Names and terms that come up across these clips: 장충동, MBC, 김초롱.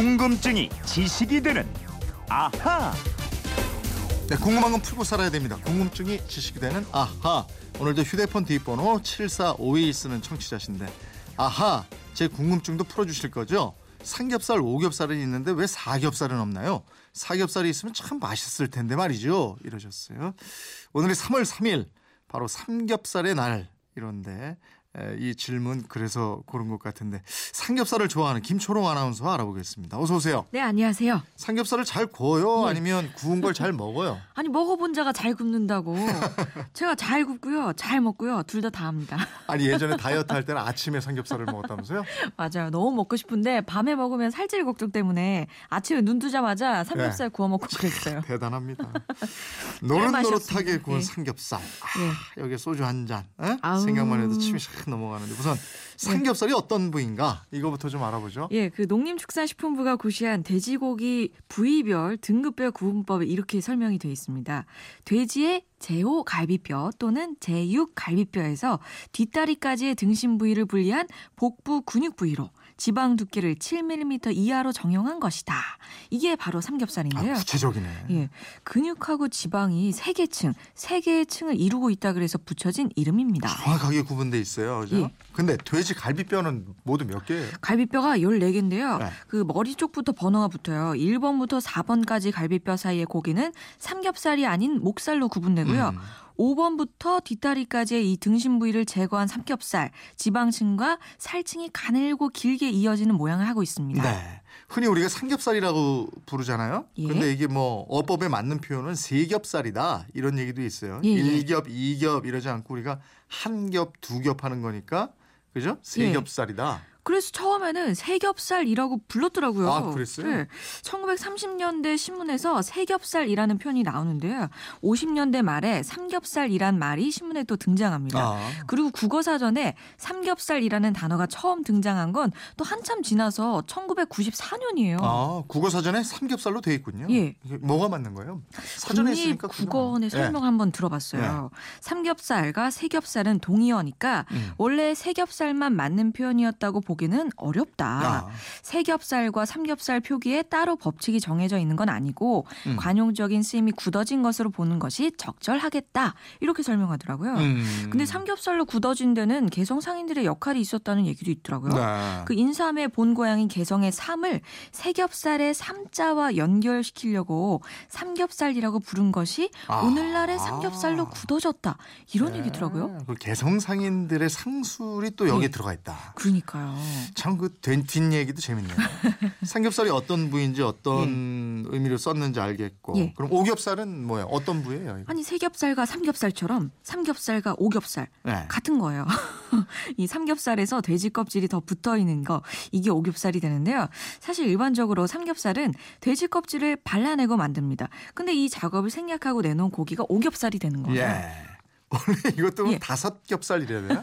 궁금증이 지식이 되는 아하. 네, 궁금한 건 풀고 살아야 됩니다. 궁금증이 지식이 되는 아하. 오늘도 휴대폰 뒷번호 7452 쓰는 청취자신데 아하, 제 궁금증도 풀어주실 거죠? 삼겹살, 오겹살은 있는데 왜 사겹살은 없나요? 사겹살이 있으면 참 맛있을 텐데 말이죠. 이러셨어요. 오늘이 3월 3일 바로 삼겹살의 날 이런데 이 질문 그래서 고른 것 같은데 삼겹살을 좋아하는 김초롱 아나운서와 알아보겠습니다. 어서 오세요. 네, 안녕하세요. 삼겹살을 잘 구워요? 네. 아니면 구운 걸 잘 먹어요? 아니, 먹어본 자가 잘 굽는다고. 제가 잘 굽고요, 잘 먹고요, 둘 다 합니다. 아니, 예전에 다이어트 할 때는 아침에 삼겹살을 먹었다면서요? 맞아요. 너무 먹고 싶은데 밤에 먹으면 살찔 걱정 때문에 아침에 눈 뜨자마자 삼겹살 네. 구워 먹고 그랬어요. 대단합니다. 노릇노릇하게 구운 네. 삼겹살. 네. 아, 여기에 소주 한 잔. 생각만 해도 침이 샥 넘어가는데 우선 삼겹살이 네. 어떤 부위인가 이거부터 좀 알아보죠. 예, 그 농림축산식품부가 고시한 돼지고기 부위별 등급별 구분법에 이렇게 설명이 되어 있습니다. 돼지의 제5갈비뼈 또는 제6갈비뼈에서 뒷다리까지의 등심 부위를 분리한 복부 근육 부위로 지방 두께를 7mm 이하로 정형한 것이다. 이게 바로 삼겹살인데요. 아, 구체적이네. 예, 근육하고 지방이 세 개의 층을 이루고 있다 그래서 붙여진 이름입니다. 정확하게 구분돼 있어요. 그죠? 예. 근데 돼지 갈비뼈는 모두 몇 개예요? 갈비뼈가 14개인데요. 네. 그 머리 쪽부터 번호가 붙어요. 1번부터 4번까지 갈비뼈 사이의 고기는 삼겹살이 아닌 목살로 구분되고요. 5번부터 뒷다리까지의 이 등심 부위를 제거한 삼겹살, 지방층과 살층이 가늘고 길게 이어지는 모양을 하고 있습니다. 네, 흔히 우리가 삼겹살이라고 부르잖아요. 그런데 예. 이게 뭐 어법에 맞는 표현은 세겹살이다 이런 얘기도 있어요. 예. 1겹, 2겹 이러지 않고 우리가 한 겹, 두 겹 하는 거니까 그죠? 세겹살이다. 예. 그래서 처음에는 세겹살이라고 불렀더라고요. 아, 그랬어요? 네. 1930년대 신문에서 세겹살이라는 표현이 나오는데요. 50년대 말에 삼겹살이란 말이 신문에 또 등장합니다. 아. 그리고 국어사전에 삼겹살이라는 단어가 처음 등장한 건 또 한참 지나서 1994년이에요. 아, 국어사전에 삼겹살로 돼 있군요. 예. 뭐가 맞는 거예요? 사전에 있으니까. 국립국어원의 설명 예. 한번 들어봤어요. 예. 삼겹살과 세겹살은 동의어니까 원래 세겹살만 맞는 표현이었다고 보기는 어렵다. 야. 세겹살과 삼겹살 표기에 따로 법칙이 정해져 있는 건 아니고 관용적인 쓰임이 굳어진 것으로 보는 것이 적절하겠다. 이렇게 설명하더라고요. 근데 삼겹살로 굳어진 데는 개성 상인들의 역할이 있었다는 얘기도 있더라고요. 네. 그 인삼의 본고향인 개성의 삼을 세겹살의 삼자와 연결시키려고 삼겹살이라고 부른 것이 아. 오늘날의 삼겹살로 굳어졌다. 이런 네. 얘기더라고요. 그 개성 상인들의 상술이 또 여기에 네. 들어가 있다. 그러니까요. 참 그 된틴 얘기도 재밌네요. 삼겹살이 어떤 부위인지 어떤 예. 의미로 썼는지 알겠고 예. 그럼 오겹살은 뭐예요? 어떤 부위예요? 이거? 아니, 세겹살과 삼겹살처럼 삼겹살과 오겹살 네. 같은 거예요. 이 삼겹살에서 돼지 껍질이 더 붙어있는 거 이게 오겹살이 되는데요. 사실 일반적으로 삼겹살은 돼지 껍질을 발라내고 만듭니다. 근데 이 작업을 생략하고 내놓은 고기가 오겹살이 되는 거예요. 예. 원래 이것도 예. 다섯겹살 이래야 되나?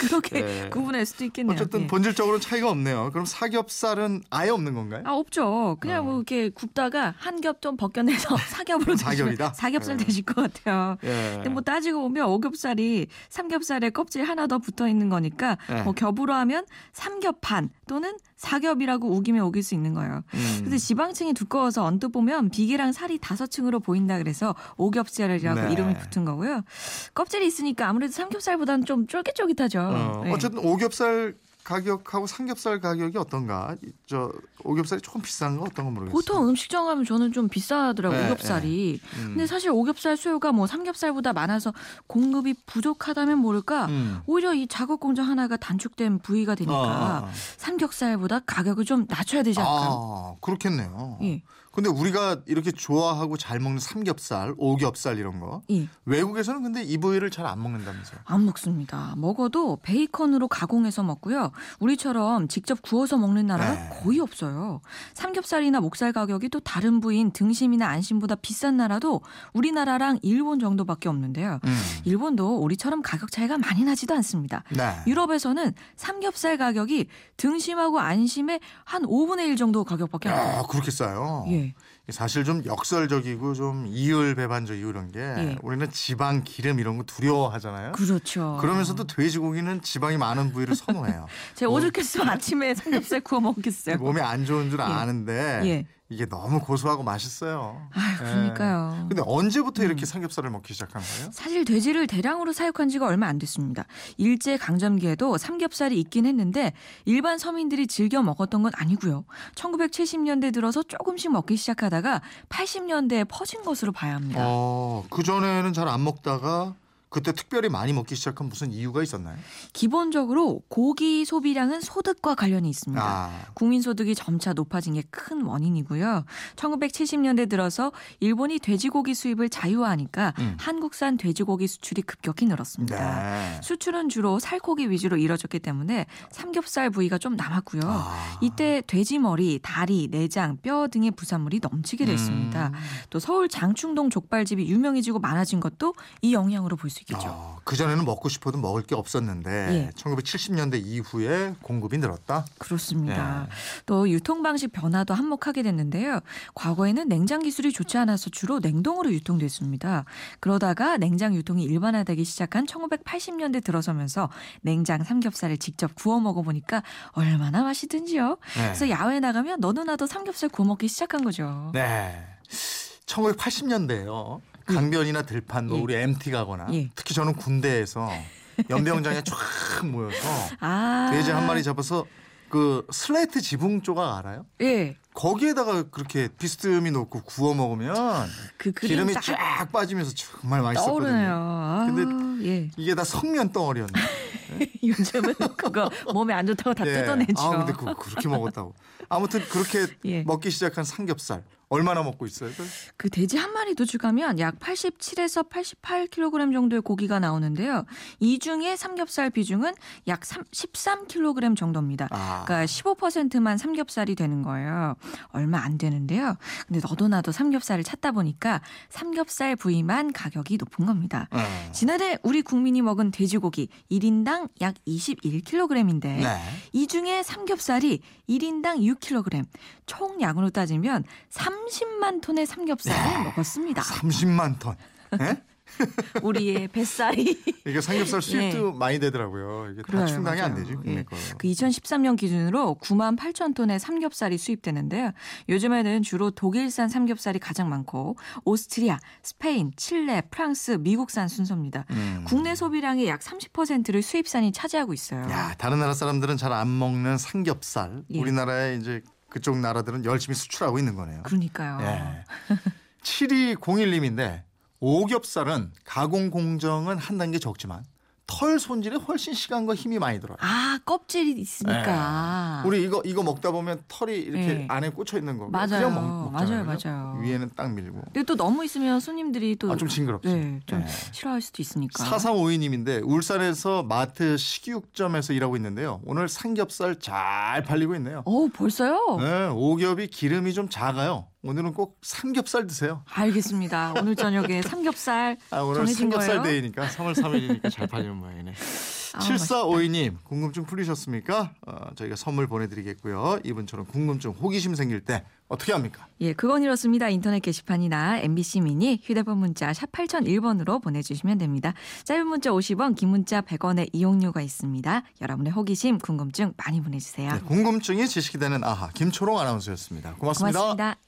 그렇게 네. 구분할 수도 있겠네요. 어쨌든 예. 본질적으로는 차이가 없네요. 그럼 사겹살은 아예 없는 건가요? 아, 없죠. 그냥 뭐 이렇게 굽다가 한 겹 좀 벗겨내서 사겹으로 사겹이다. 사겹살 예. 되실 것 같아요. 예. 근데 뭐 따지고 보면 오겹살이 삼겹살에 껍질 하나 더 붙어 있는 거니까 예. 뭐 겹으로 하면 삼겹판 또는 사겹이라고 우기면 우길 수 있는 거예요. 근데 지방층이 두꺼워서 언뜻 보면 비계랑 살이 5층으로 보인다 그래서 오겹살이라고 네. 이름이 붙은 거고요. 껍질이 있으니까 아무래도 삼겹살보다는 좀 쫄깃쫄깃하죠. 네. 어쨌든 오겹살 가격하고 삼겹살 가격이 어떤가? 저 오겹살이 조금 비싼 거 어떤 건 모르겠어요. 보통 음식점 가면 저는 좀 비싸더라고요. 네, 오겹살이. 네. 근데 사실 오겹살 수요가 뭐 삼겹살보다 많아서 공급이 부족하다면 모를까? 오히려 이 작업 공정 하나가 단축된 부위가 되니까 아. 삼겹살보다 가격을 좀 낮춰야 되지 않을까요? 아, 그렇겠네요. 예. 근데 우리가 이렇게 좋아하고 잘 먹는 삼겹살, 오겹살 이런 거 예. 외국에서는 근데 이 부위를 잘 안 먹는다면서요? 안 먹습니다. 먹어도 베이컨으로 가공해서 먹고요. 우리처럼 직접 구워서 먹는 나라가 네. 거의 없어요. 삼겹살이나 목살 가격이 또 다른 부위인 등심이나 안심보다 비싼 나라도 우리나라랑 일본 정도밖에 없는데요. 일본도 우리처럼 가격 차이가 많이 나지도 않습니다. 네. 유럽에서는 삼겹살 가격이 등심하고 안심의 한 5분의 1 정도 가격밖에 안 나요. 그렇게 싸요? 예. 예. 사실 좀 역설적이고 좀 이율배반적이고 이런 게 예. 우리는 지방, 기름 이런 거 두려워하잖아요. 그렇죠. 그러면서도 돼지고기는 지방이 많은 부위를 선호해요. 제가 오죽했으면 아침에 삼겹살 구워 먹겠어요. 몸에 안 좋은 줄 아는데 예. 이게 너무 고소하고 맛있어요. 아유, 그러니까요. 예. 근데 언제부터 이렇게 삼겹살을 먹기 시작한 거예요? 사실 돼지를 대량으로 사육한 지가 얼마 안 됐습니다. 일제강점기에도 삼겹살이 있긴 했는데 일반 서민들이 즐겨 먹었던 건 아니고요. 1970년대 들어서 조금씩 먹기 시작하다가 80년대에 퍼진 것으로 봐야 합니다. 그전에는 잘 안 먹다가 그때 특별히 많이 먹기 시작한 무슨 이유가 있었나요? 기본적으로 고기 소비량은 소득과 관련이 있습니다. 국민소득이 점차 높아진 게 큰 원인이고요. 1970년대 들어서 일본이 돼지고기 수입을 자유화하니까 한국산 돼지고기 수출이 급격히 늘었습니다. 네. 수출은 주로 살코기 위주로 이뤄졌기 때문에 삼겹살 부위가 좀 남았고요. 이때 돼지머리, 다리, 내장, 뼈 등의 부산물이 넘치게 됐습니다. 또 서울 장충동 족발집이 유명해지고 많아진 것도 이 영향으로 볼 수 있습니다. 그전에는 먹고 싶어도 먹을 게 없었는데 예. 1970년대 이후에 공급이 늘었다? 그렇습니다. 예. 또 유통방식 변화도 한몫하게 됐는데요. 과거에는 냉장 기술이 좋지 않아서 주로 냉동으로 유통됐습니다. 그러다가 냉장 유통이 일반화되기 시작한 1980년대 들어서면서 냉장 삼겹살을 직접 구워 먹어보니까 얼마나 맛있든지요. 예. 그래서 야외 나가면 너도 나도 삼겹살 구워 먹기 시작한 거죠. 네, 1980년대예요. 강변이나 들판, 뭐 우리 MT 가거나 특히 저는 군대에서 연병장에 쫙 모여서 돼지 한 마리 잡아서 그 슬레이트 지붕 조각 알아요? 예. 거기에다가 그렇게 비스듬히 놓고 구워 먹으면 그 기름이 쫙 빠지면서 정말 맛있었거든요. 근데 예. 이게 다 성면 덩어리였네. 요즘은 그거 몸에 안 좋다고 다 뜯어내죠. 근데 그렇게 먹었다고. 아무튼 그렇게 먹기 시작한 삼겹살. 얼마나 먹고 있어요? 그 돼지 한 마리 도축하면 약 87에서 88kg 정도의 고기가 나오는데요. 이 중에 삼겹살 비중은 약 13kg 정도입니다. 그러니까 15%만 삼겹살이 되는 거예요. 얼마 안 되는데요. 근데 너도 나도 삼겹살을 찾다 보니까 삼겹살 부위만 가격이 높은 겁니다. 지난해 우리 국민이 먹은 돼지고기 1인당 약 21kg인데 네. 이 중에 삼겹살이 1인당 6kg, 총 양으로 따지면 30만 톤의 삼겹살을 먹었습니다. 30만 톤. 네? 우리의 뱃살이. 이게 삼겹살 수입도 많이 되더라고요. 이게 그래요, 다 충당이 안 되지. 그 2013년 기준으로 9만 8천 톤의 삼겹살이 수입되는데요. 요즘에는 주로 독일산 삼겹살이 가장 많고 오스트리아, 스페인, 칠레, 프랑스, 미국산 순서입니다. 국내 소비량의 약 30%를 수입산이 차지하고 있어요. 야, 다른 나라 사람들은 잘 안 먹는 삼겹살. 우리나라에 이제 그쪽 나라들은 열심히 수출하고 있는 거네요. 그러니까요. 예. 7201님인데 오겹살은 가공 공정은 한 단계 적지만 털 손질에 훨씬 시간과 힘이 많이 들어요. 껍질이 있으니까. 예. 우리 이거 먹다 보면 털이 이렇게 안에 꽂혀 있는 거. 맞아요. 맞아요. 위에는 딱 밀고. 근데 또 너무 있으면 손님들이 또 좀 징그럽죠. 네, 좀 싫어할 수도 있으니까. 4352님인데 울산에서 마트 식육점에서 일하고 있는데요. 오늘 삼겹살 잘 팔리고 있네요. 벌써요? 네, 오겹이 기름이 좀 작아요. 오늘은 꼭 삼겹살 드세요. 알겠습니다. 오늘 저녁에 삼겹살 오늘 정해진 거예요? 삼겹살 데이니까 3월 3일이니까 잘 팔리는 모양이네. 7452님 궁금증 풀리셨습니까? 저희가 선물 보내드리겠고요. 이분처럼 궁금증 호기심 생길 때 어떻게 합니까? 예, 그건 이렇습니다. 인터넷 게시판이나 MBC 미니 휴대폰 문자 샵 8001번으로 보내주시면 됩니다. 짧은 문자 50원, 긴 문자 100원의 이용료가 있습니다. 여러분의 호기심, 궁금증 많이 보내주세요. 네, 궁금증이 지식이 되는 아하 김초롱 아나운서였습니다. 고맙습니다.